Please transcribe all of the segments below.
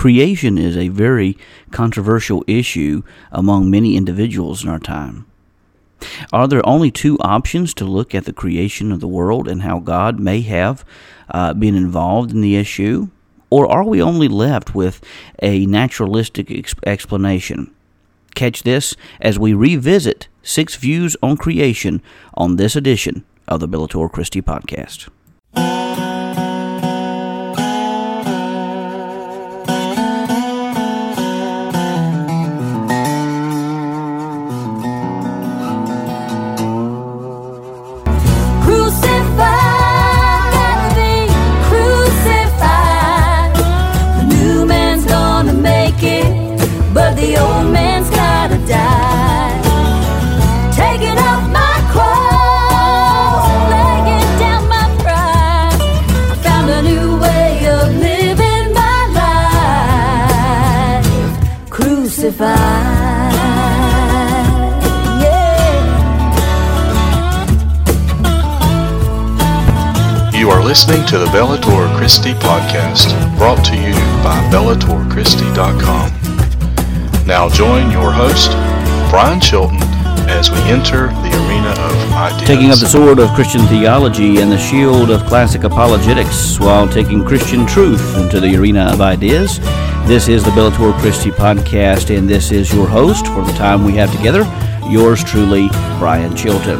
Creation is a very controversial issue among many individuals in our time. Are there only two options to look at the creation of the world and how God may have been involved in the issue? Or are we only left with a naturalistic explanation? Catch this as we revisit 6 views on creation on this edition of the Bellator Christi Podcast. Listening to the Bellator Christi Podcast, brought to you by BellatorChristi.com. Now join your host, Brian Chilton, as we enter the arena of ideas. Taking up the sword of Christian theology and the shield of classic apologetics while taking Christian truth into the arena of ideas. This is the Bellator Christi Podcast, and this is your host for the time we have together, yours truly, Brian Chilton.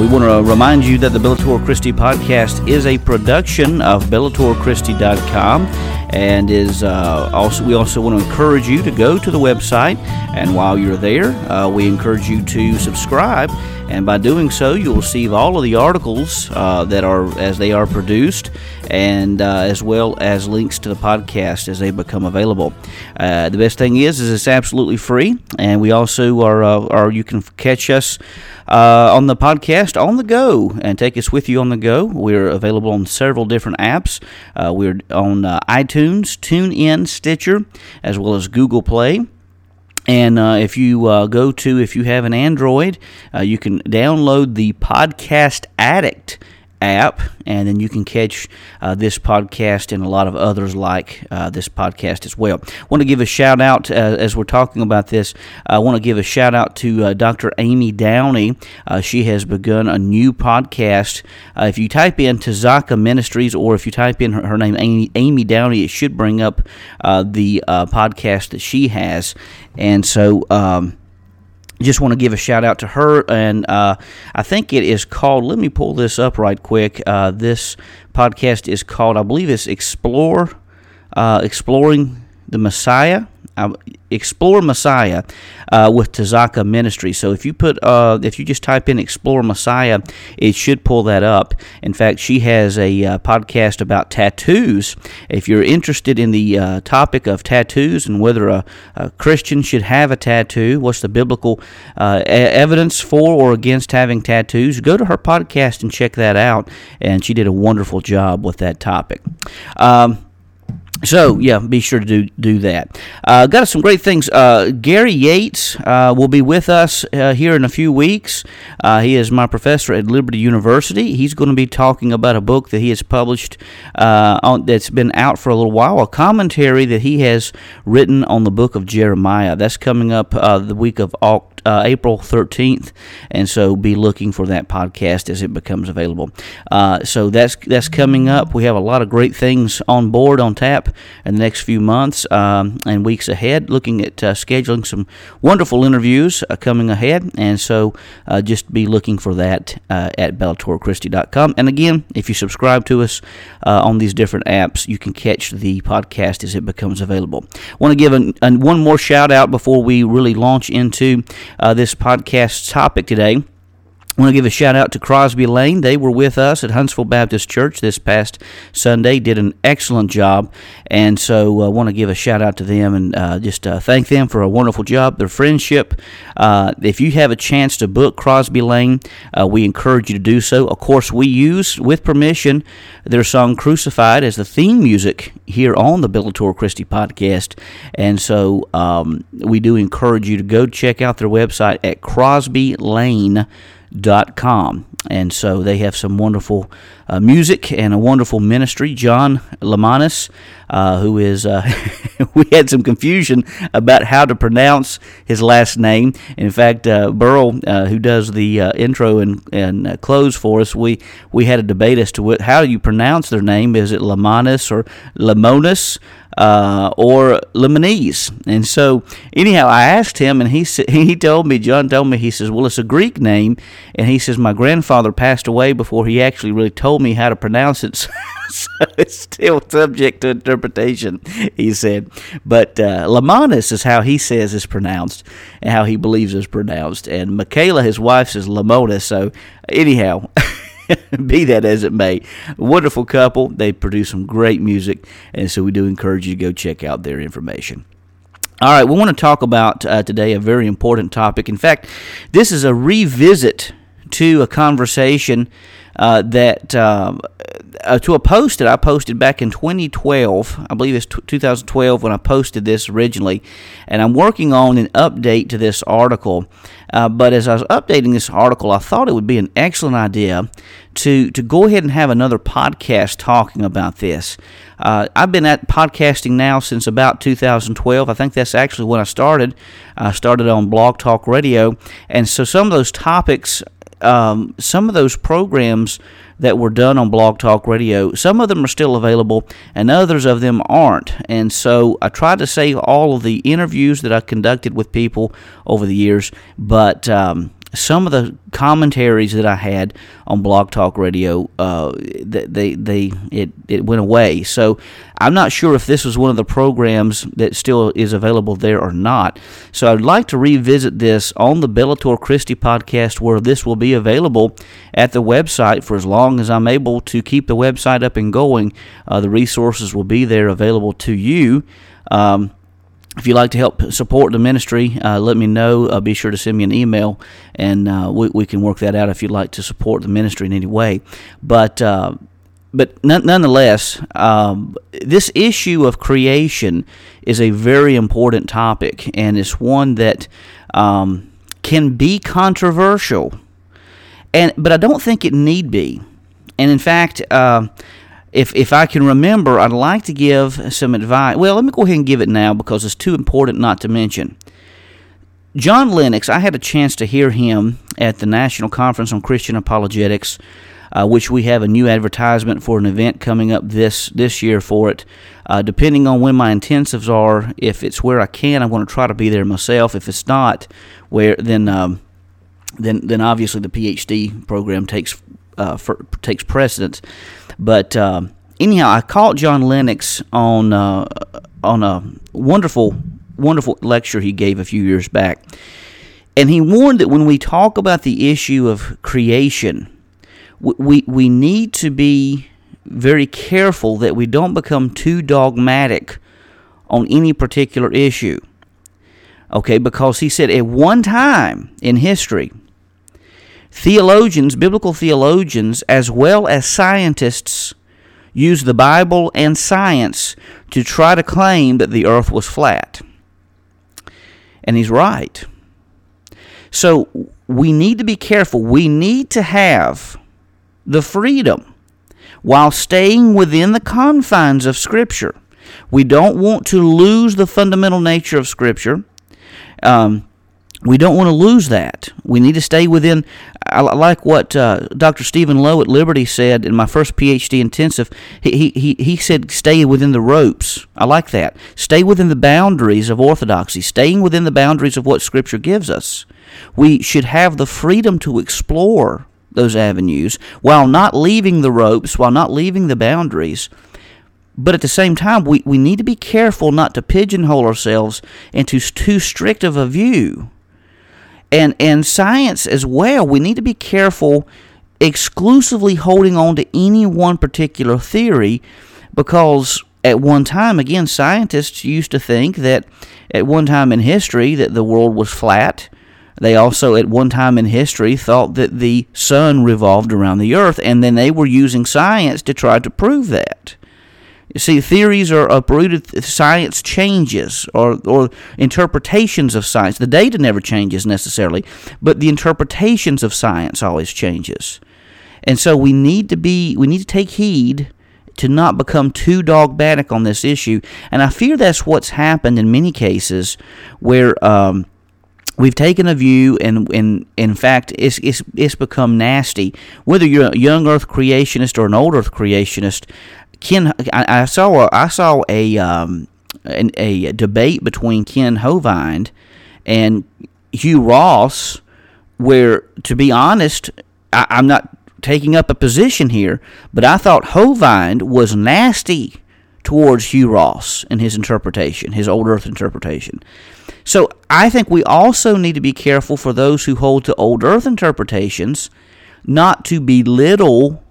We want to remind you that the Bellator Christi Podcast is a production of BellatorChristi.com, and is we also want to encourage you to go to the website, and while you're there, we encourage you to subscribe, and by doing so, you'll receive all of the articles that are as they are produced, and as well as links to the podcast as they become available. The best thing is it's absolutely free, and we also are you can catch us on the podcast on the go and take us with you on the go. We're available on several different apps. We're on iTunes, TuneIn, Stitcher, as well as Google Play. And if you have an Android, you can download the Podcast Addict app, and then you can catch this podcast and a lot of others like this podcast as well. Want to give a shout out as we're talking about this. I want to give a shout out to Dr. Amy Downey. She has begun a new podcast. If you type in Tzedakah Ministries, or if you type in her name Amy Downey, it should bring up the podcast that she has, and so. Just want to give a shout out to her, and I think it is called, let me pull this up right quick, this podcast is called, I believe it's Exploring the Messiah. Explore Messiah with Tzedakah Ministries. So if you just type in Explore Messiah, it should pull that up. In fact, she has a podcast about tattoos. If you're interested in the topic of tattoos and whether a Christian should have a tattoo, what's the biblical evidence for or against having tattoos, go to her podcast and check that out. And she did a wonderful job with that topic. So, yeah, be sure to do that. Got some great things. Gary Yates will be with us here in a few weeks. He is my professor at Liberty University. He's going to be talking about a book that he has published that's been out for a little while, a commentary that he has written on the book of Jeremiah. That's coming up the week of April 13th, and so be looking for that podcast as it becomes available. So that's coming up. We have a lot of great things on board, on tap in the next few months and weeks ahead, looking at scheduling some wonderful interviews coming ahead, and so just be looking for that at BellatorChristi.com. And again, if you subscribe to us on these different apps, you can catch the podcast as it becomes available. I want to give one more shout out before we really launch into this podcast topic today. I want to give a shout out to Crosby Lane. They were with us at Huntsville Baptist Church this past Sunday, did an excellent job, and so I want to give a shout out to them and just thank them for a wonderful job, their friendship. If you have a chance to book Crosby Lane, we encourage you to do so. Of course, we use, with permission, their song Crucified as the theme music here on the Bellator Christi Podcast, and so we do encourage you to go check out their website at Crosby Lane.com. And so they have some wonderful music and a wonderful ministry, John Lemonese, who is, we had some confusion about how to pronounce his last name. In fact, Burl, who does the intro and close for us, we had a debate as to how you pronounce their name. Is it Lemonese or Lemonese? Or Lemonese. And so, anyhow, I asked him, and John told me, he says, well, it's a Greek name, and he says, my grandfather passed away before he actually really told me how to pronounce it, so it's still subject to interpretation, he said. But Lemonese is how he says is pronounced, and how he believes is pronounced, and Michaela, his wife, says Lemonese, so anyhow... Be that as it may, a wonderful couple. They produce some great music, and so we do encourage you to go check out their information. All right, we want to talk about today a very important topic. In fact, this is a revisit to a conversation to a post that I posted back in 2012. I believe it's 2012 when I posted this originally, and I'm working on an update to this article. But as I was updating this article, I thought it would be an excellent idea to go ahead and have another podcast talking about this. I've been at podcasting now since about 2012. I think that's actually when I started. I started on Blog Talk Radio, and so some of those topics... some of those programs that were done on Blog Talk Radio, some of them are still available and others of them aren't. And so I tried to save all of the interviews that I conducted with people over the years, but some of the commentaries that I had on Blog Talk Radio, it went away. So I'm not sure if this was one of the programs that still is available there or not. So I'd like to revisit this on the Bellator Christi Podcast, where this will be available at the website for as long as I'm able to keep the website up and going. The resources will be there available to you. If you'd like to help support the ministry, let me know. Be sure to send me an email, and we can work that out if you'd like to support the ministry in any way. But nonetheless, this issue of creation is a very important topic, and it's one that can be controversial. But I don't think it need be. And in fact... If I can remember, I'd like to give some advice. Well, let me go ahead and give it now because it's too important not to mention. John Lennox, I had a chance to hear him at the National Conference on Christian Apologetics, which we have a new advertisement for an event coming up this year for it. Depending on when my intensives are, if it's where I can, I'm going to try to be there myself. If it's not, then obviously the PhD program takes precedence. But anyhow, I caught John Lennox on a wonderful, wonderful lecture he gave a few years back. And he warned that when we talk about the issue of creation, we need to be very careful that we don't become too dogmatic on any particular issue. Okay, because he said at one time in history... Theologians, biblical theologians, as well as scientists, use the Bible and science to try to claim that the earth was flat. And he's right. So we need to be careful. We need to have the freedom while staying within the confines of Scripture. We don't want to lose the fundamental nature of Scripture. We don't want to lose that. We need to stay within. I like what Dr. Stephen Lowe at Liberty said in my first PhD intensive. He said, stay within the ropes. I like that. Stay within the boundaries of orthodoxy, staying within the boundaries of what Scripture gives us. We should have the freedom to explore those avenues while not leaving the ropes, while not leaving the boundaries. But at the same time, we need to be careful not to pigeonhole ourselves into too strict of a view. And science as well, we need to be careful exclusively holding on to any one particular theory, because at one time, again, scientists used to think that at one time in history that the world was flat. They also at one time in history thought that the sun revolved around the earth, and then they were using science to try to prove that. You see, theories are uprooted, science changes, or interpretations of science. The data never changes necessarily, but the interpretations of science always changes. And so we need to take heed to not become too dogmatic on this issue. And I fear that's what's happened in many cases where we've taken a view, and in fact, it's become nasty. Whether you're a young Earth creationist or an old Earth creationist, I saw a debate between Ken Hovind and Hugh Ross, where, to be honest, I'm not taking up a position here, but I thought Hovind was nasty towards Hugh Ross and his interpretation, his old Earth interpretation. So I think we also need to be careful for those who hold to old Earth interpretations not to belittle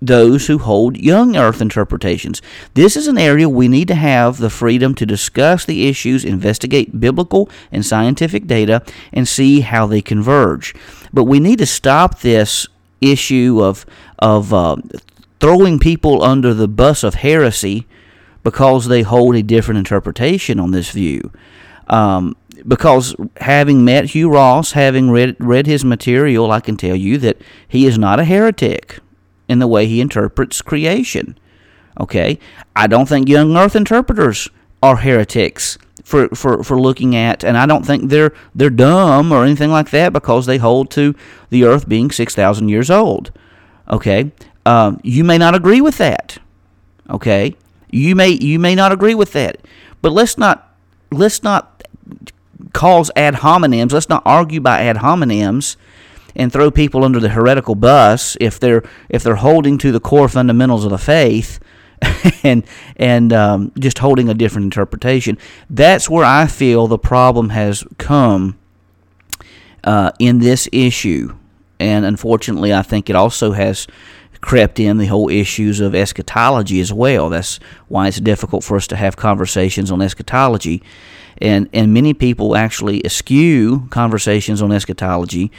those who hold young Earth interpretations. This is an area we need to have the freedom to discuss the issues, investigate biblical and scientific data, and see how they converge. But we need to stop this issue of throwing people under the bus of heresy because they hold a different interpretation on this view. Because having met Hugh Ross, having read his material, I can tell you that he is not a heretic in the way he interprets creation. Okay? I don't think young Earth interpreters are heretics for looking at, and I don't think they're dumb or anything like that because they hold to the Earth being 6,000 years old. Okay? You may not agree with that. Okay? You may not agree with that. But let's not cause ad hominems. Let's not argue by ad hominems and throw people under the heretical bus if they're holding to the core fundamentals of the faith and just holding a different interpretation. That's where I feel the problem has come in this issue. And unfortunately, I think it also has crept in the whole issues of eschatology as well. That's why it's difficult for us to have conversations on eschatology. And many people actually eschew conversations on eschatology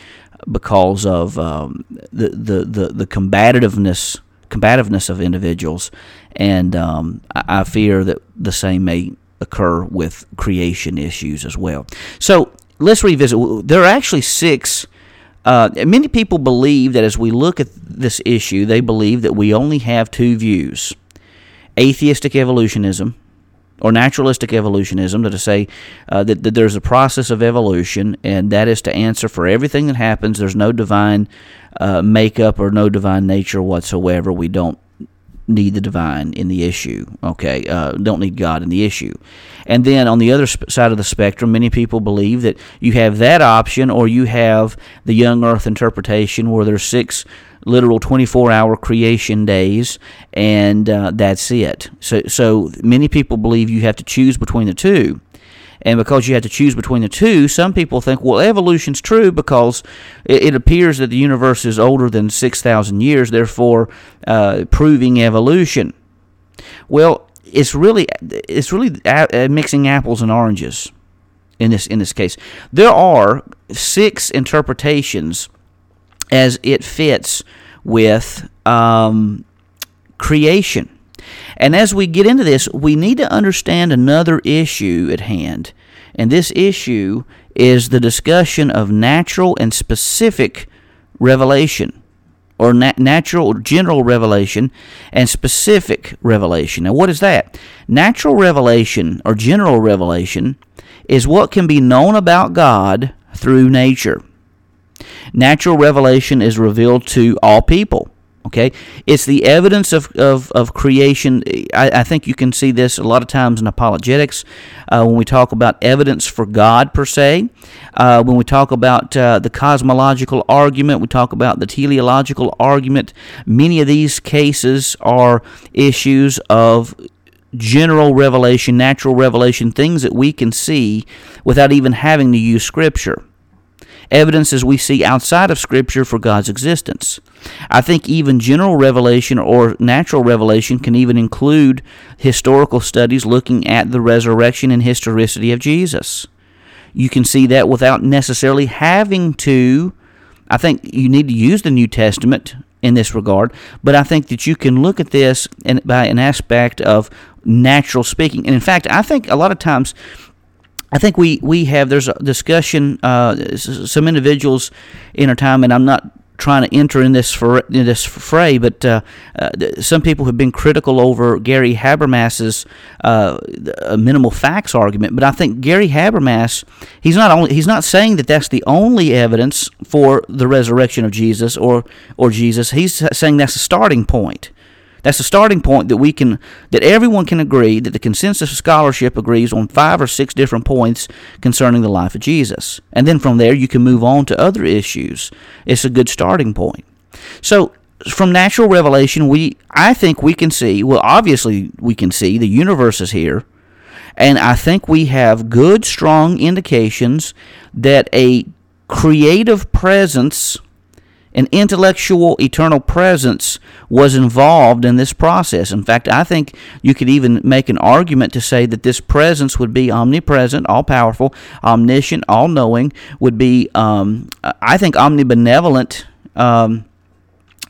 because of the combativeness of individuals, and I fear that the same may occur with creation issues as well. So let's revisit. There are actually six. Many people believe that as we look at this issue, they believe that we only have two views: atheistic evolutionism or naturalistic evolutionism, to say that there's a process of evolution, and that is to answer for everything that happens. There's no divine makeup or no divine nature whatsoever. We don't need the divine in the issue, okay? Don't need God in the issue. And then on the other side of the spectrum, many people believe that you have that option, or you have the young Earth interpretation where there's six literal 24-hour creation days, and that's it. So many people believe you have to choose between the two. And because you have to choose between the two, some people think, well, evolution's true because it appears that the universe is older than 6,000 years, therefore proving evolution. Well, it's really mixing apples and oranges in this case. There are six interpretations as it fits with creation. And as we get into this, we need to understand another issue at hand. And this issue is the discussion of natural and specific revelation, or natural general revelation and specific revelation. Now, what is that? Natural revelation or general revelation is what can be known about God through nature. Natural revelation is revealed to all people. Okay, it's the evidence of creation. I think you can see this a lot of times in apologetics when we talk about evidence for God per se. When we talk about the cosmological argument, we talk about the teleological argument. Many of these cases are issues of general revelation, natural revelation, things that we can see without even having to use Scripture. Evidences we see outside of Scripture for God's existence. I think even general revelation or natural revelation can even include historical studies looking at the resurrection and historicity of Jesus. You can see that without necessarily having to. I think you need to use the New Testament in this regard, but I think that you can look at this by an aspect of natural speaking. And in fact, I think a lot of times, I think there's a discussion, some individuals in our time, and I'm not trying to enter in this fray, but some people have been critical over Gary Habermas's minimal facts argument. But I think Gary Habermas, he's not saying that that's the only evidence for the resurrection of Jesus or Jesus. He's saying that's the starting point. That's a starting point that everyone can agree, that the consensus of scholarship agrees on 5 or 6 different points concerning the life of Jesus. And then from there, you can move on to other issues. It's a good starting point. So from natural revelation, obviously we can see the universe is here. And I think we have good, strong indications that a creative presence, an intellectual, eternal presence was involved in this process. In fact, I think you could even make an argument to say that this presence would be omnipresent, all-powerful, omniscient, all-knowing, would be, I think, omnibenevolent,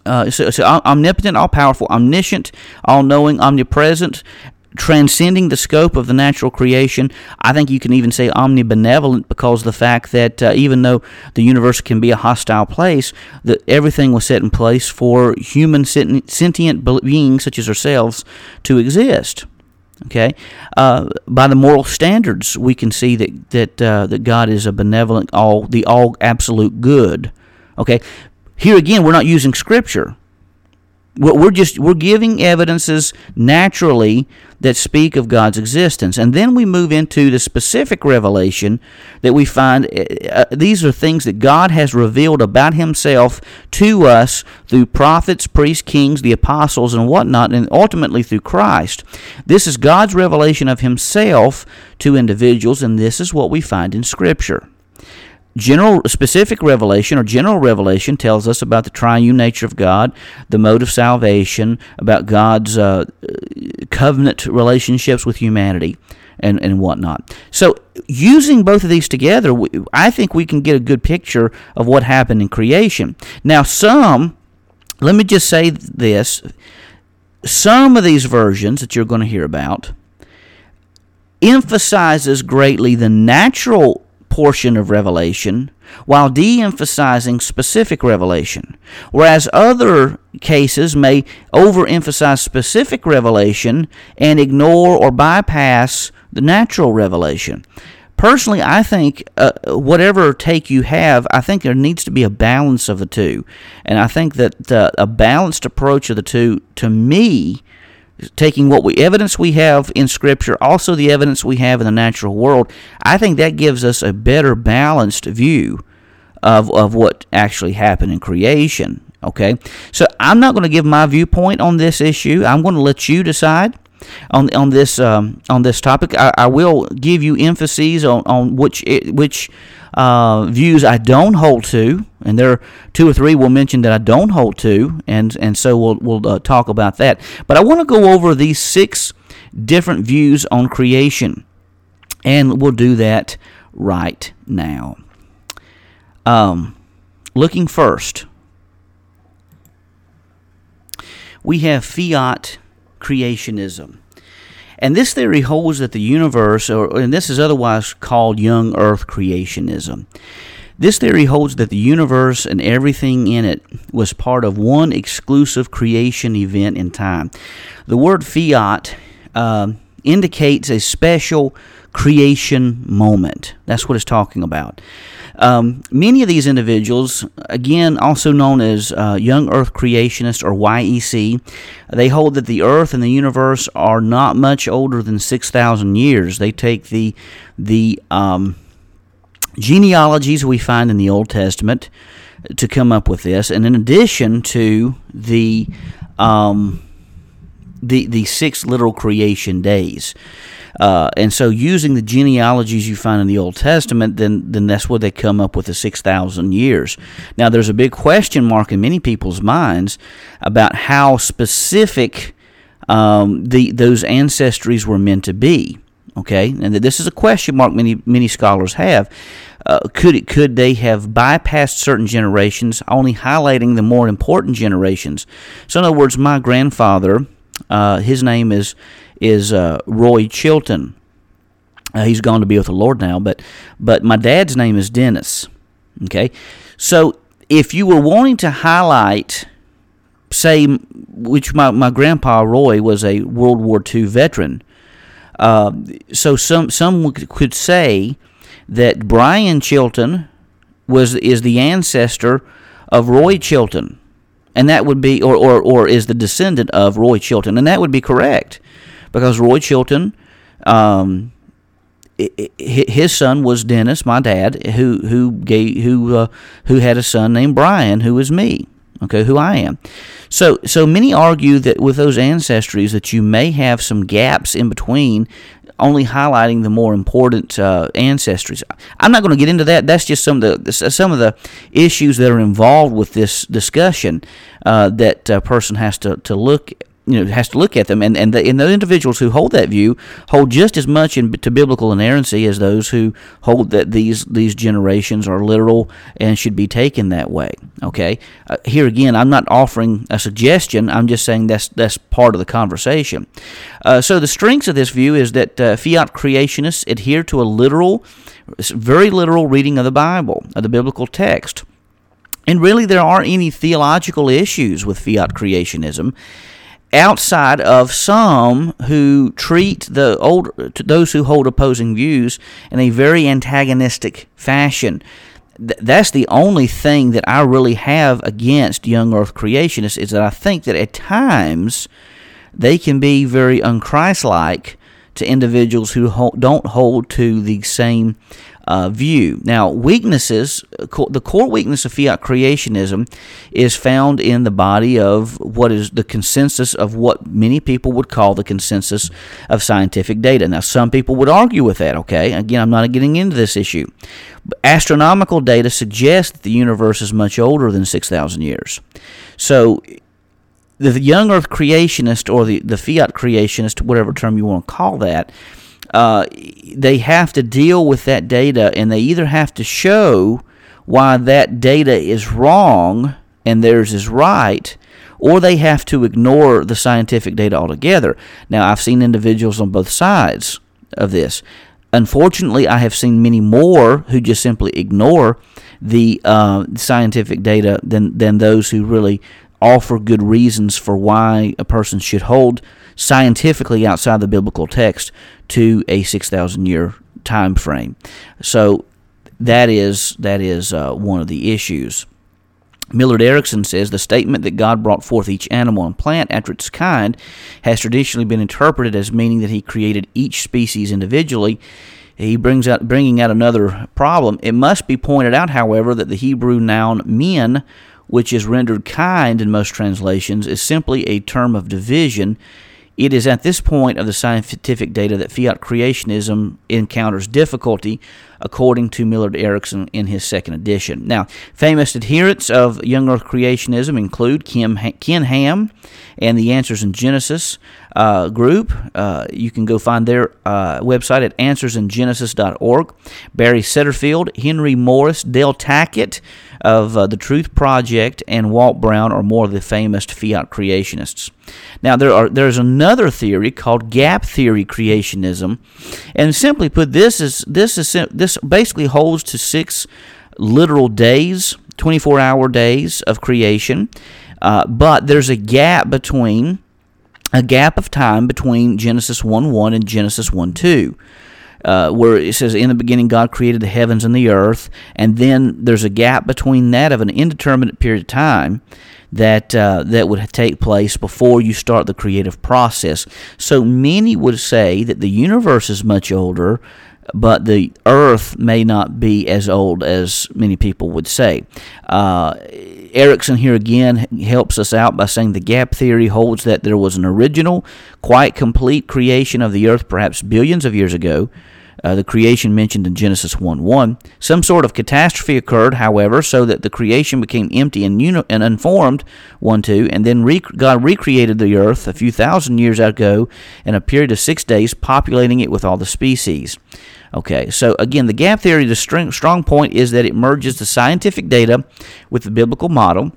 omnipotent, all-powerful, omniscient, all-knowing, omnipresent, transcending the scope of the natural creation. I think you can even say omnibenevolent, because the fact that even though the universe can be a hostile place, that everything was set in place for human sentient beings such as ourselves to exist. Okay, by the moral standards, we can see that God is a benevolent, all absolute good. Okay, here again, we're not using Scripture. We're giving evidences naturally that speak of God's existence. And then we move into the specific revelation that we find. These are things that God has revealed about himself to us through prophets, priests, kings, the apostles, and whatnot, and ultimately through Christ. This is God's revelation of himself to individuals, and this is what we find in Scripture. General revelation tells us about the triune nature of God, the mode of salvation, about God's covenant relationships with humanity, and whatnot. So, using both of these together, I think we can get a good picture of what happened in creation. Now, let me just say this, some of these versions that you're going to hear about emphasizes greatly the natural portion of revelation while de-emphasizing specific revelation, whereas other cases may overemphasize specific revelation and ignore or bypass the natural revelation. Personally, I think whatever take you have, I think there needs to be a balance of the two, and I think that a balanced approach of the two, to me, taking what evidence we have in Scripture, also the evidence we have in the natural world, I think that gives us a better balanced view of what actually happened in creation. Okay, so I'm not going to give my viewpoint on this issue. I'm going to let you decide on this topic. I will give you emphases on which views I don't hold to, and there are 2 or 3 we'll mention that I don't hold to, and so we'll talk about that. But I want to go over these 6 different views on creation, and we'll do that right now. Looking first, we have fiat creationism. And this theory holds that the universe, and this is otherwise called young earth creationism. This theory holds that the universe and everything in it was part of one exclusive creation event in time. The word fiat indicates a special creation moment. That's what it's talking about. Many of these individuals, again, also known as young earth creationists or YEC, they hold that the earth and the universe are not much older than 6,000 years. They take the genealogies we find in the Old Testament to come up with this, and in addition to the 6 literal creation days, and so using the genealogies you find in the Old Testament, then that's where they come up with the 6,000 years. Now, there's a big question mark in many people's minds about how specific those ancestries were meant to be. Okay, and this is a question mark many scholars have. Could they have bypassed certain generations, only highlighting the more important generations? So, in other words, my grandfather, his name is Roy Chilton. He's gone to be with the Lord now, but my dad's name is Dennis. Okay, so if you were wanting to highlight, say, which my grandpa Roy was a World War II veteran, so some could say that Brian Chilton is the ancestor of Roy Chilton, and that would be, or is the descendant of Roy Chilton, and that would be correct, because Roy Chilton, his son was Dennis, my dad, who had a son named Brian, who is me. Okay, who I am. So many argue that with those ancestries that you may have some gaps in between, only highlighting the more important ancestries. I'm not going to get into that. That's just some of the issues that are involved with this discussion that a person has to look at. Has to look at them, and the individuals who hold that view hold just as much to biblical inerrancy as those who hold that these generations are literal and should be taken that way. Okay, here again, I'm not offering a suggestion. I'm just saying that's part of the conversation. So the strengths of this view is that fiat creationists adhere to a literal, very literal reading of the Bible, of the biblical text, and really there aren't any theological issues with fiat creationism, outside of some who treat those who hold opposing views in a very antagonistic fashion. That's the only thing that I really have against young earth creationists, is that I think that at times they can be very un-Christ-like to individuals who don't hold to the same view. Now, weaknesses, the core weakness of fiat creationism is found in the body of what is the consensus of what many people would call the consensus of scientific data. Now, some people would argue with that, okay? Again, I'm not getting into this issue. But astronomical data suggests that the universe is much older than 6,000 years. So, the young earth creationist, or the fiat creationist, whatever term you want to call that, they have to deal with that data, and they either have to show why that data is wrong and theirs is right, or they have to ignore the scientific data altogether. Now, I've seen individuals on both sides of this. Unfortunately, I have seen many more who just simply ignore the scientific data than those who really offer good reasons for why a person should hold scientifically outside the biblical text to a 6,000-year time frame. So that is one of the issues. Millard Erickson says, the statement that God brought forth each animal and plant after its kind has traditionally been interpreted as meaning that he created each species individually. He brings out another problem. It must be pointed out, however, that the Hebrew noun men, which is rendered kind in most translations, is simply a term of division. It is at this point of the scientific data that fiat creationism encounters difficulty, according to Millard Erickson in his second edition. Now, famous adherents of young earth creationism include Ken Ham and the Answers in Genesis group. You can go find their website at AnswersInGenesis.org. Barry Setterfield, Henry Morris, Dale Tackett of the Truth Project, and Walt Brown are more of the famous fiat creationists. Now, there's another theory called gap theory creationism, and simply put, this basically holds to 6 literal days, 24-hour days of creation, but there's a gap of time between Genesis 1:1 and Genesis 1:2. Where it says, in the beginning God created the heavens and the earth, and then there's a gap between that of an indeterminate period of time that would take place before you start the creative process. So many would say that the universe is much older, but the earth may not be as old as many people would say. Erickson here again helps us out by saying the gap theory holds that there was an original, quite complete creation of the earth perhaps billions of years ago, the creation mentioned in Genesis 1:1. Some sort of catastrophe occurred, however, so that the creation became empty and unformed, 1:2, and then God recreated the earth a few thousand years ago in a period of 6 days, populating it with all the species. Okay, so again, the gap theory, the strong point is that it merges the scientific data with the biblical model.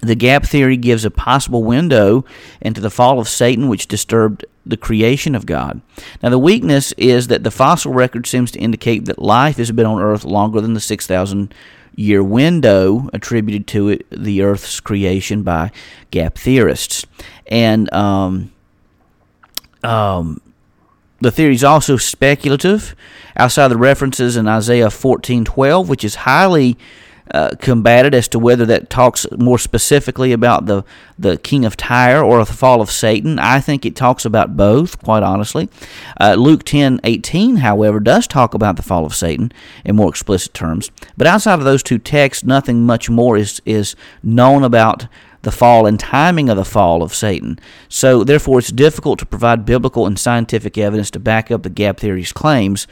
The gap theory gives a possible window into the fall of Satan, which disturbed the creation of God. Now, the weakness is that the fossil record seems to indicate that life has been on Earth longer than the 6,000-year window attributed to it, the Earth's creation by gap theorists. And the theory is also speculative, outside the references in Isaiah 14:12, which is highly combated as to whether that talks more specifically about the king of Tyre or the fall of Satan. I think it talks about both, quite honestly. Luke 10:18, however, does talk about the fall of Satan in more explicit terms. But outside of those two texts, nothing much more is known about the fall and timing of the fall of Satan. So, therefore, it's difficult to provide biblical and scientific evidence to back up the gap theory's claims.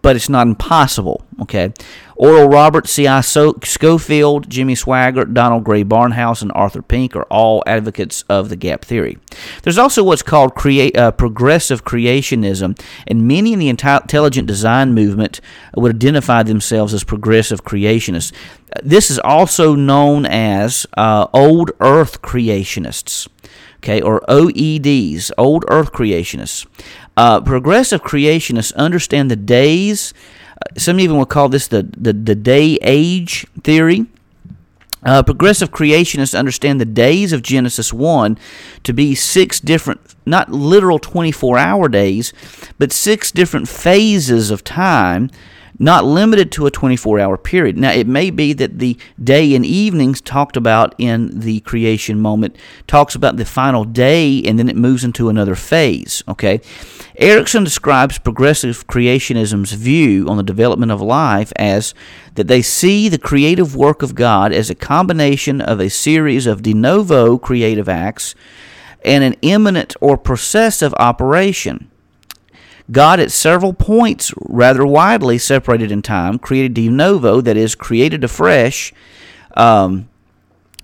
But it's not impossible, okay? Oral Roberts, C.I. Schofield, Jimmy Swaggart, Donald Gray Barnhouse, and Arthur Pink are all advocates of the gap theory. There's also what's called progressive creationism, and many in the intelligent design movement would identify themselves as progressive creationists. This is also known as Old Earth creationists, okay, or OEDs, Old Earth creationists. Progressive creationists understand the days, some even will call this the day-age theory. Progressive creationists understand the days of Genesis 1 to be 6 different, not literal 24-hour days, but 6 different phases of time, not limited to a 24-hour period. Now, it may be that the day and evenings talked about in the creation moment talks about the final day, and then it moves into another phase, okay? Erickson describes progressive creationism's view on the development of life as that they see the creative work of God as a combination of a series of de novo creative acts and an immanent or processive operation. God at several points, rather widely separated in time, created de novo, that is, created afresh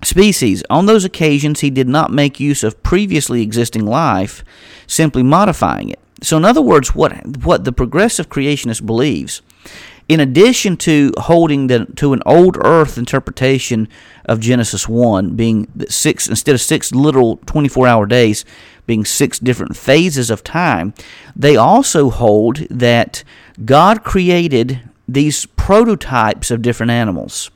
species. On those occasions, he did not make use of previously existing life, simply modifying it. So in other words, what the progressive creationist believes, in addition to holding to an old earth interpretation of Genesis 1 being six, instead of 6 literal 24-hour days, being 6 different phases of time, they also hold that God created these prototypes of different animals.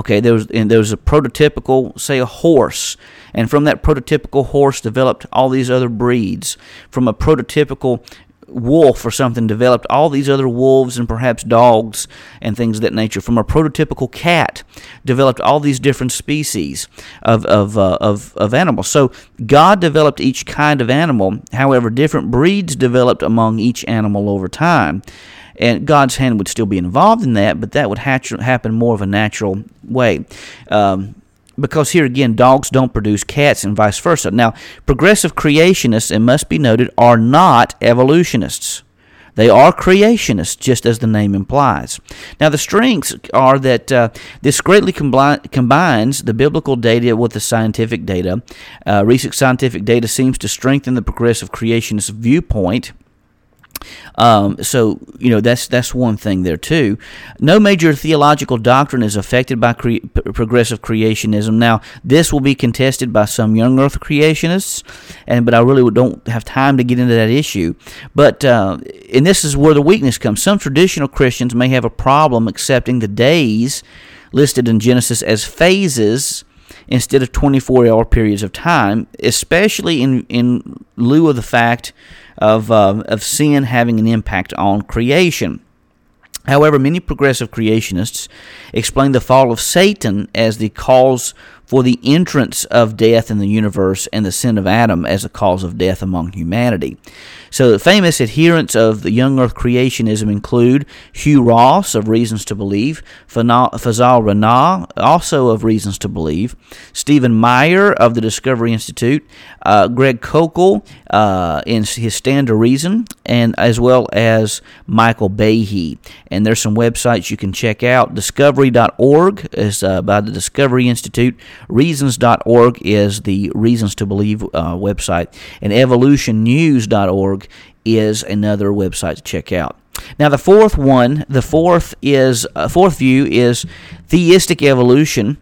Okay, there was a prototypical, say, a horse, and from that prototypical horse developed all these other breeds. From a prototypical wolf or something developed all these other wolves and perhaps dogs and things of that nature. From a prototypical cat developed all these different species of animals. So God developed each kind of animal. However, different breeds developed among each animal over time. And God's hand would still be involved in that, but that would happen more of a natural way. Because here again, dogs don't produce cats and vice versa. Now, progressive creationists, it must be noted, are not evolutionists. They are creationists, just as the name implies. Now, the strengths are that this greatly combines the biblical data with the scientific data. Recent scientific data seems to strengthen the progressive creationist viewpoint. So, you know, that's one thing there, too. No major theological doctrine is affected by progressive creationism. Now, this will be contested by some young earth creationists, but I really don't have time to get into that issue. But, and this is where the weakness comes. Some traditional Christians may have a problem accepting the days listed in Genesis as phases instead of 24-hour periods of time, especially in lieu of the fact of sin having an impact on creation. However, many progressive creationists explain the fall of Satan as the cause for the entrance of death in the universe and the sin of Adam as a cause of death among humanity. So the famous adherents of the young earth creationism include Hugh Ross of Reasons to Believe, Fazal Rana, also of Reasons to Believe, Stephen Meyer of the Discovery Institute, Greg Kochel in his Stand to Reason, and as well as Michael Behe. And there's some websites you can check out. Discovery.org is by the Discovery Institute. Reasons.org is the Reasons to Believe website. And evolutionnews.org is another website to check out. Now, the fourth view is theistic evolution.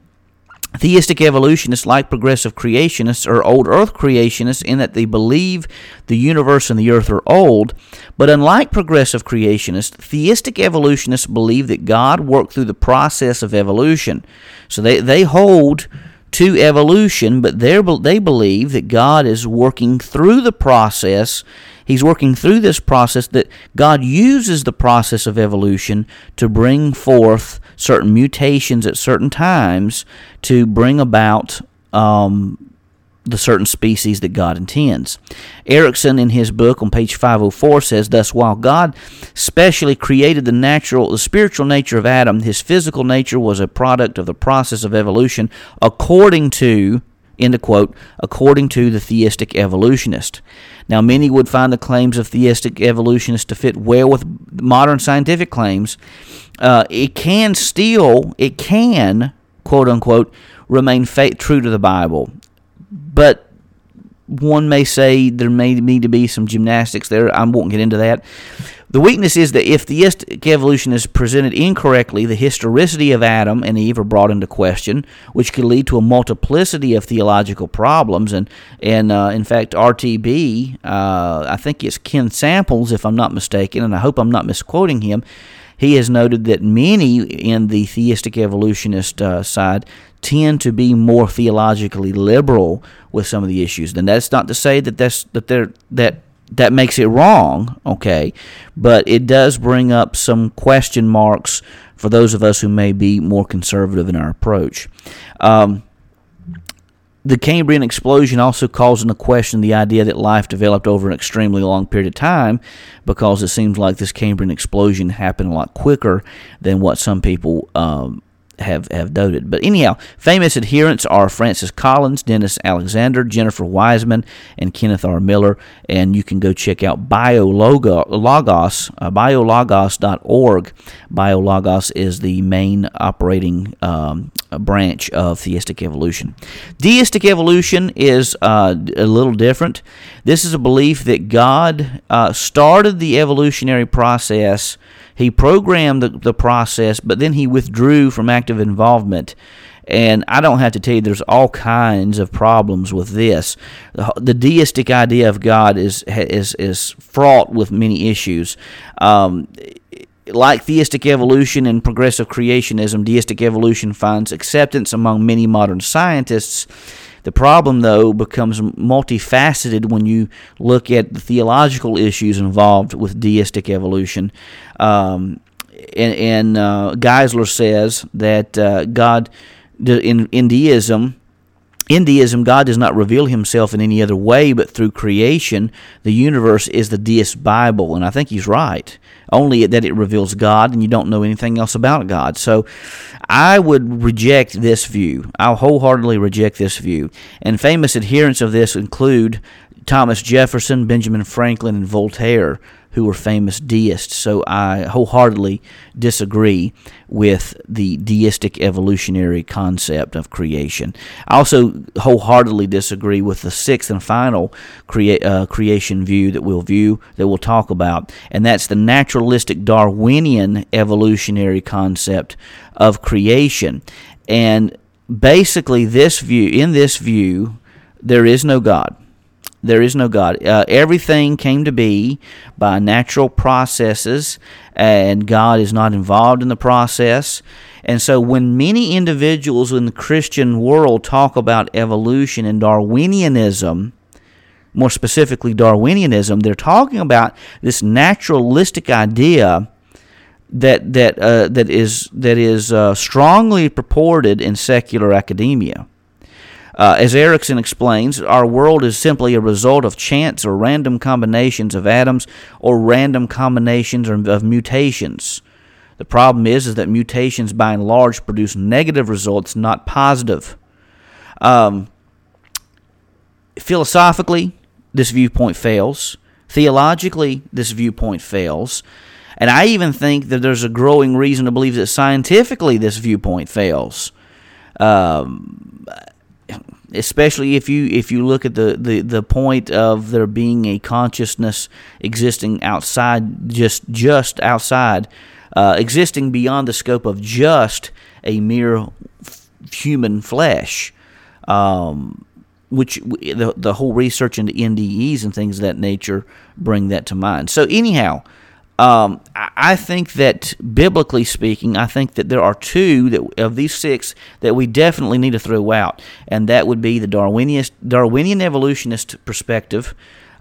Theistic evolutionists, like progressive creationists, are old earth creationists in that they believe the universe and the earth are old. But unlike progressive creationists, theistic evolutionists believe that God worked through the process of evolution. So they hold to evolution, but they believe that God is working through the process. He's working through this process, that God uses the process of evolution to bring forth certain mutations at certain times to bring about the certain species that God intends. Erickson, in his book on page 504, says, "Thus, while God specially created the spiritual nature of Adam, his physical nature was a product of the process of evolution according to," end quote, according to the theistic evolutionist. Now, many would find the claims of theistic evolutionists to fit well with modern scientific claims. It can, quote unquote, remain true to the Bible. But one may say there may need to be some gymnastics there. I won't get into that. The weakness is that if theistic evolution is presented incorrectly, the historicity of Adam and Eve are brought into question, which could lead to a multiplicity of theological problems. And in fact, RTB, I think it's Ken Samples, if I'm not mistaken, and I hope I'm not misquoting him, he has noted that many in the theistic evolutionist side tend to be more theologically liberal with some of the issues. And that's not to say that makes it wrong, okay? But it does bring up some question marks for those of us who may be more conservative in our approach. The Cambrian explosion also calls into question the idea that life developed over an extremely long period of time, because it seems like this Cambrian explosion happened a lot quicker than what some people have noted. But anyhow, famous adherents are Francis Collins, Dennis Alexander, Jennifer Wiseman, and Kenneth R. Miller. And you can go check out BioLogos, BioLogos.org. BioLogos is the main operating branch of theistic evolution. Deistic evolution is a little different. This is a belief that God started the evolutionary process. He programmed the process, but then he withdrew from active involvement. And I don't have to tell you, there's all kinds of problems with this. The deistic idea of God is fraught with many issues. Like theistic evolution and progressive creationism, deistic evolution finds acceptance among many modern scientists. The problem, though, becomes multifaceted when you look at the theological issues involved with deistic evolution. And Geisler says that in deism, God does not reveal himself in any other way but through creation. The universe is the deist Bible, and I think he's right. Only that it reveals God, and you don't know anything else about God. So I would reject this view. I'll wholeheartedly reject this view. And famous adherents of this include Thomas Jefferson, Benjamin Franklin, and Voltaire, who were famous deists. So I wholeheartedly disagree with the deistic evolutionary concept of creation. I also wholeheartedly disagree with the sixth and final creation view that we'll talk about, and that's the naturalistic Darwinian evolutionary concept of creation. And basically, in this view, there is no God. There is no God. Everything came to be by natural processes, and God is not involved in the process. And so when many individuals in the Christian world talk about evolution and Darwinianism, more specifically Darwinianism, they're talking about this naturalistic idea that is strongly purported in secular academia. As Erickson explains, our world is simply a result of chance or random combinations of atoms or random combinations of mutations. The problem is that mutations by and large produce negative results, not positive. Philosophically, this viewpoint fails. Theologically, this viewpoint fails. And I even think that there's a growing reason to believe that scientifically this viewpoint fails. Especially if you look at the point of there being a consciousness existing outside, just outside, existing beyond the scope of just a mere human flesh, which the whole research into NDEs and things of that nature bring that to mind. So anyhow, I think that biblically speaking, I think that there are two of these six that we definitely need to throw out, and that would be the Darwinian evolutionist perspective,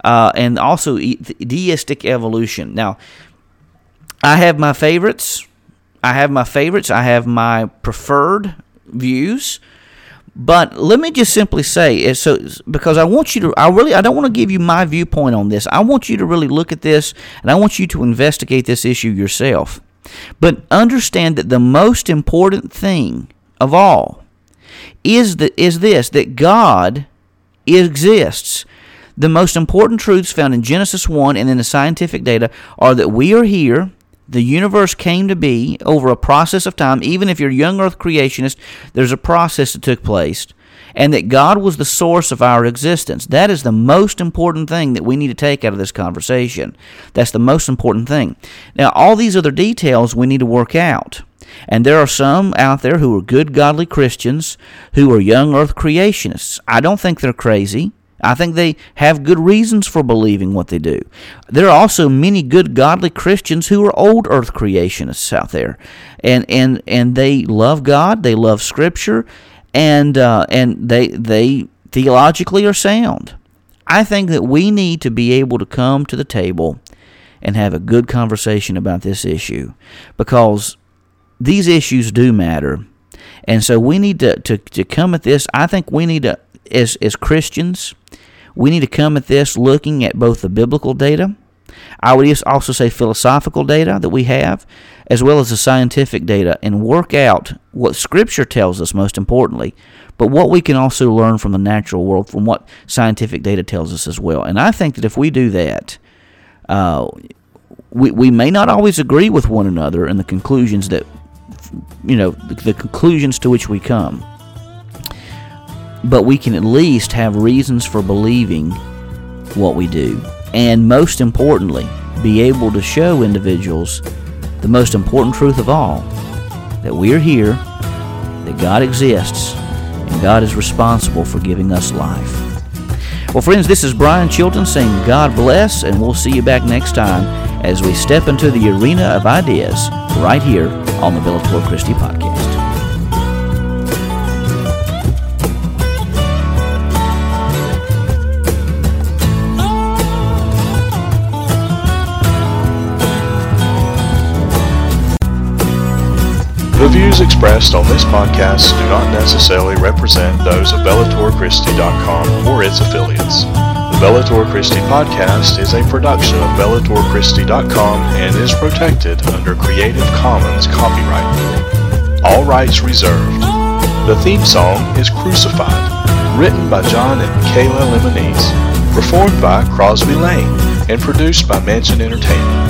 and also deistic evolution. Now, I have my favorites. I have my preferred views. But let me just simply say, so because I want you to, I don't want to give you my viewpoint on this. I want you to really look at this, and I want you to investigate this issue yourself. But understand that the most important thing of all is this, that God exists. The most important truths found in Genesis 1 and in the scientific data are that we are here. The universe came to be over a process of time. Even if you're a young earth creationist, there's a process that took place, and that God was the source of our existence. That is the most important thing that we need to take out of this conversation. That's the most important thing. Now, all these other details we need to work out. And there are some out there who are good, godly Christians who are young earth creationists. I don't think they're crazy. I think they have good reasons for believing what they do. There are also many good, godly Christians who are old earth creationists out there, and they love God, they love Scripture, and they theologically are sound. I think that we need to be able to come to the table and have a good conversation about this issue, because these issues do matter, and so we need to come at this. I think we need to, as Christians, we need to come at this looking at both the biblical data, I would also say philosophical data that we have, as well as the scientific data, and work out what Scripture tells us most importantly, but what we can also learn from the natural world, from what scientific data tells us as well. And I think that if we do that, we may not always agree with one another in the conclusions that, you know, the conclusions to which we come. But we can at least have reasons for believing what we do. And most importantly, be able to show individuals the most important truth of all, that we are here, that God exists, and God is responsible for giving us life. Well, friends, this is Brian Chilton saying God bless, and we'll see you back next time as we step into the arena of ideas right here on the Bellator Christi Podcast. The views expressed on this podcast do not necessarily represent those of BellatorChristi.com or its affiliates. The Bellator Christi Podcast is a production of BellatorChristi.com and is protected under Creative Commons copyright. All rights reserved. The theme song is Crucified, written by John and Michaela Lemonese, performed by Crosby Lane, and produced by Mansion Entertainment.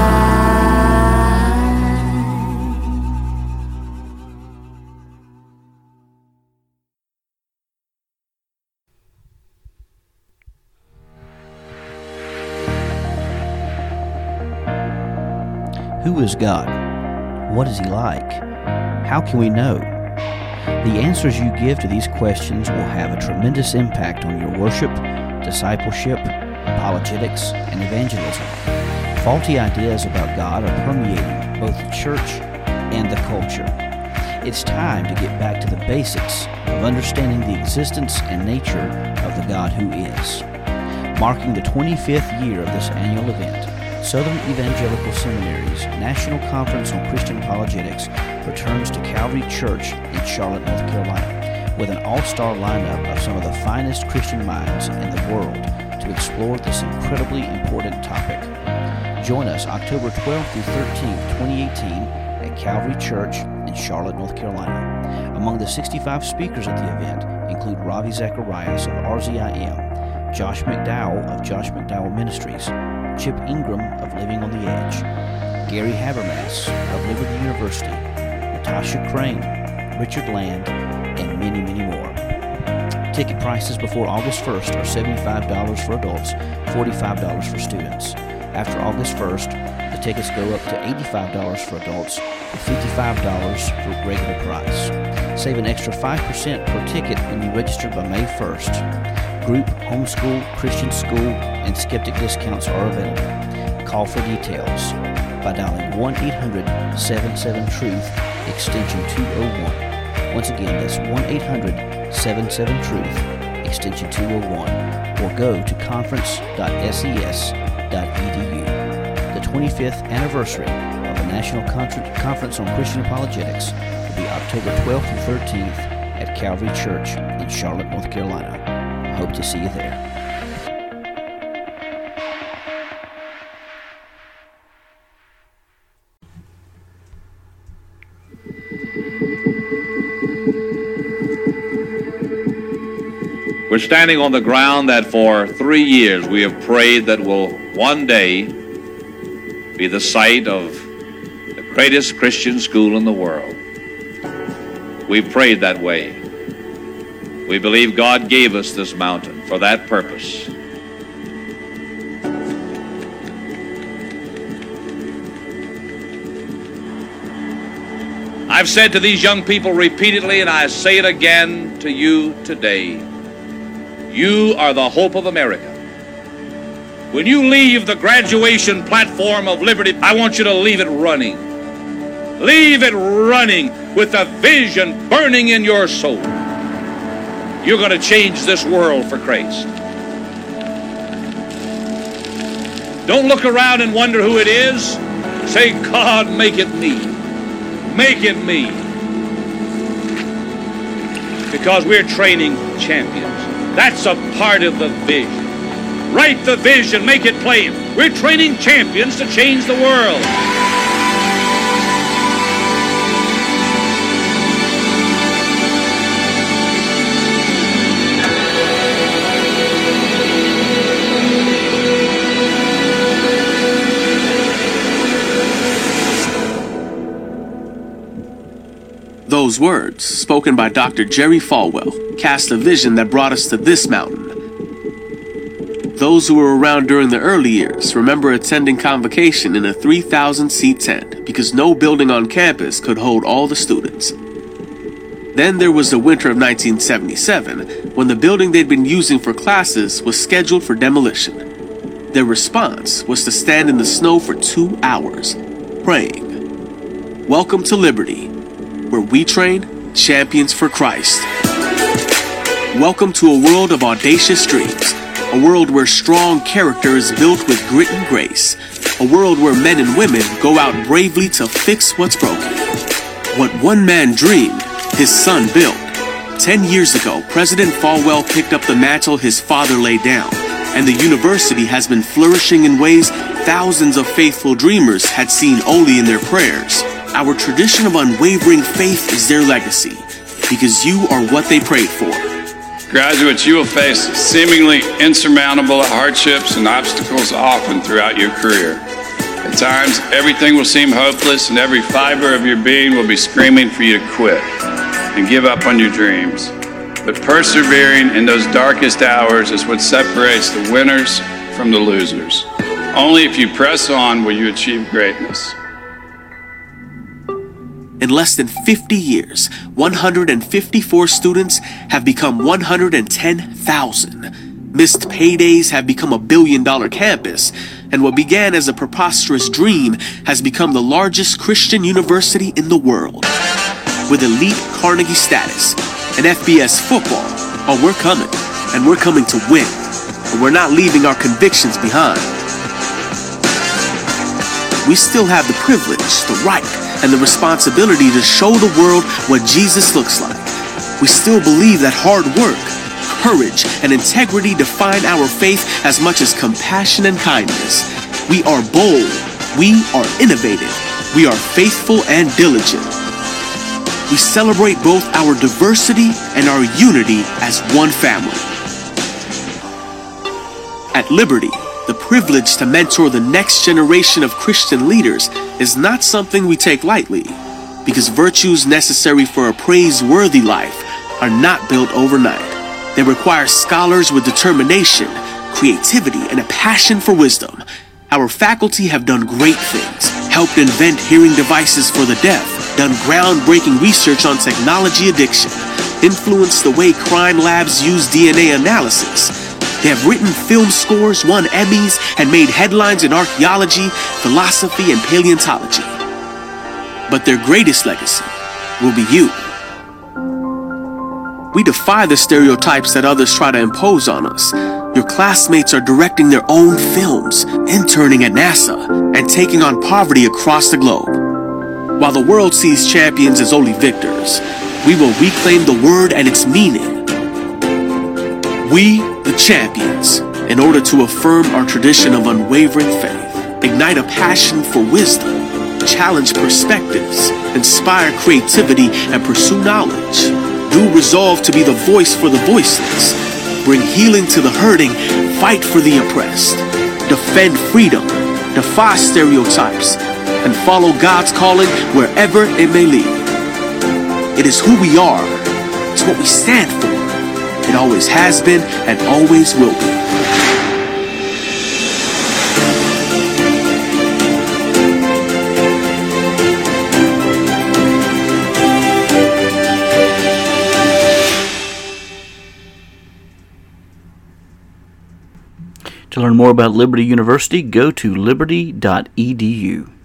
Who is God? What is He like? How can we know? The answers you give to these questions will have a tremendous impact on your worship, discipleship, apologetics, and evangelism. Faulty ideas about God are permeating both the church and the culture. It's time to get back to the basics of understanding the existence and nature of the God who is. Marking the 25th year of this annual event, Southern Evangelical Seminary's National Conference on Christian Apologetics returns to Calvary Church in Charlotte, North Carolina, with an all-star lineup of some of the finest Christian minds in the world to explore this incredibly important topic. Join us October 12th through 13th, 2018 at Calvary Church in Charlotte, North Carolina. Among the 65 speakers at the event include Ravi Zacharias of RZIM, Josh McDowell of Josh McDowell Ministries, Chip Ingram of Living on the Edge, Gary Habermas of Liberty University, Natasha Crane, Richard Land, and many, many more. Ticket prices before August 1st are $75 for adults, $45 for students. After August 1st, the tickets go up to $85 for adults, $55 for regular price. Save an extra 5% per ticket when you register by May 1st. Group, homeschool, Christian school, and skeptic discounts are available. Call for details by dialing 1-800-77-TRUTH, extension 201. Once again, that's 1-800-77-TRUTH, extension 201, or go to conference.ses.edu. The 25th anniversary of the National Conference on Christian Apologetics will be October 12th and 13th at Calvary Church in Charlotte, North Carolina. Hope to see you there. We're standing on the ground that for 3 years we have prayed that will one day be the site of the greatest Christian school in the world. We prayed that way. We believe God gave us this mountain for that purpose. I've said to these young people repeatedly, and I say it again to you today, you are the hope of America. When you leave the graduation platform of Liberty, I want you to leave it running. Leave it running with a vision burning in your soul. You're going to change this world for Christ. Don't look around and wonder who it is. Say, God, make it me. Make it me. Because we're training champions. That's a part of the vision. Write the vision, make it plain. We're training champions to change the world. Those words, spoken by Dr. Jerry Falwell, cast a vision that brought us to this mountain. Those who were around during the early years remember attending convocation in a 3,000-seat tent because no building on campus could hold all the students. Then there was the winter of 1977, when the building they'd been using for classes was scheduled for demolition. Their response was to stand in the snow for 2 hours, praying. Welcome to Liberty, where we train champions for Christ. Welcome to a world of audacious dreams. A world where strong character is built with grit and grace. A world where men and women go out bravely to fix what's broken. What one man dreamed, his son built. 10 years ago, President Falwell picked up the mantle his father laid down, and the university has been flourishing in ways thousands of faithful dreamers had seen only in their prayers. Our tradition of unwavering faith is their legacy, because you are what they prayed for. Graduates, you will face seemingly insurmountable hardships and obstacles often throughout your career. At times, everything will seem hopeless and every fiber of your being will be screaming for you to quit and give up on your dreams. But persevering in those darkest hours is what separates the winners from the losers. Only if you press on will you achieve greatness. In less than 50 years, 154 students have become 110,000. Missed paydays have become $1 billion campus, and what began as a preposterous dream has become the largest Christian university in the world. With elite Carnegie status, an FBS football, oh, we're coming, and we're coming to win, and we're not leaving our convictions behind. We still have the privilege, the right, and the responsibility to show the world what Jesus looks like. We still believe that hard work, courage, and integrity define our faith as much as compassion and kindness. We are bold, we are innovative, we are faithful and diligent. We celebrate both our diversity and our unity as one family. At Liberty, the privilege to mentor the next generation of Christian leaders is not something we take lightly, because virtues necessary for a praiseworthy life are not built overnight. They require scholars with determination, creativity, and a passion for wisdom. Our faculty have done great things, helped invent hearing devices for the deaf, done groundbreaking research on technology addiction, influenced the way crime labs use DNA analysis. They have written film scores, won Emmys, and made headlines in archaeology, philosophy, and paleontology. But their greatest legacy will be you. We defy the stereotypes that others try to impose on us. Your classmates are directing their own films, interning at NASA, and taking on poverty across the globe. While the world sees champions as only victors, we will reclaim the word and its meaning. We, the champions, in order to affirm our tradition of unwavering faith, ignite a passion for wisdom, challenge perspectives, inspire creativity, and pursue knowledge. Do resolve to be the voice for the voiceless, bring healing to the hurting, fight for the oppressed, defend freedom, defy stereotypes, and follow God's calling wherever it may lead. It is who we are, it's what we stand for. It always has been and always will be. To learn more about Liberty University, go to liberty.edu.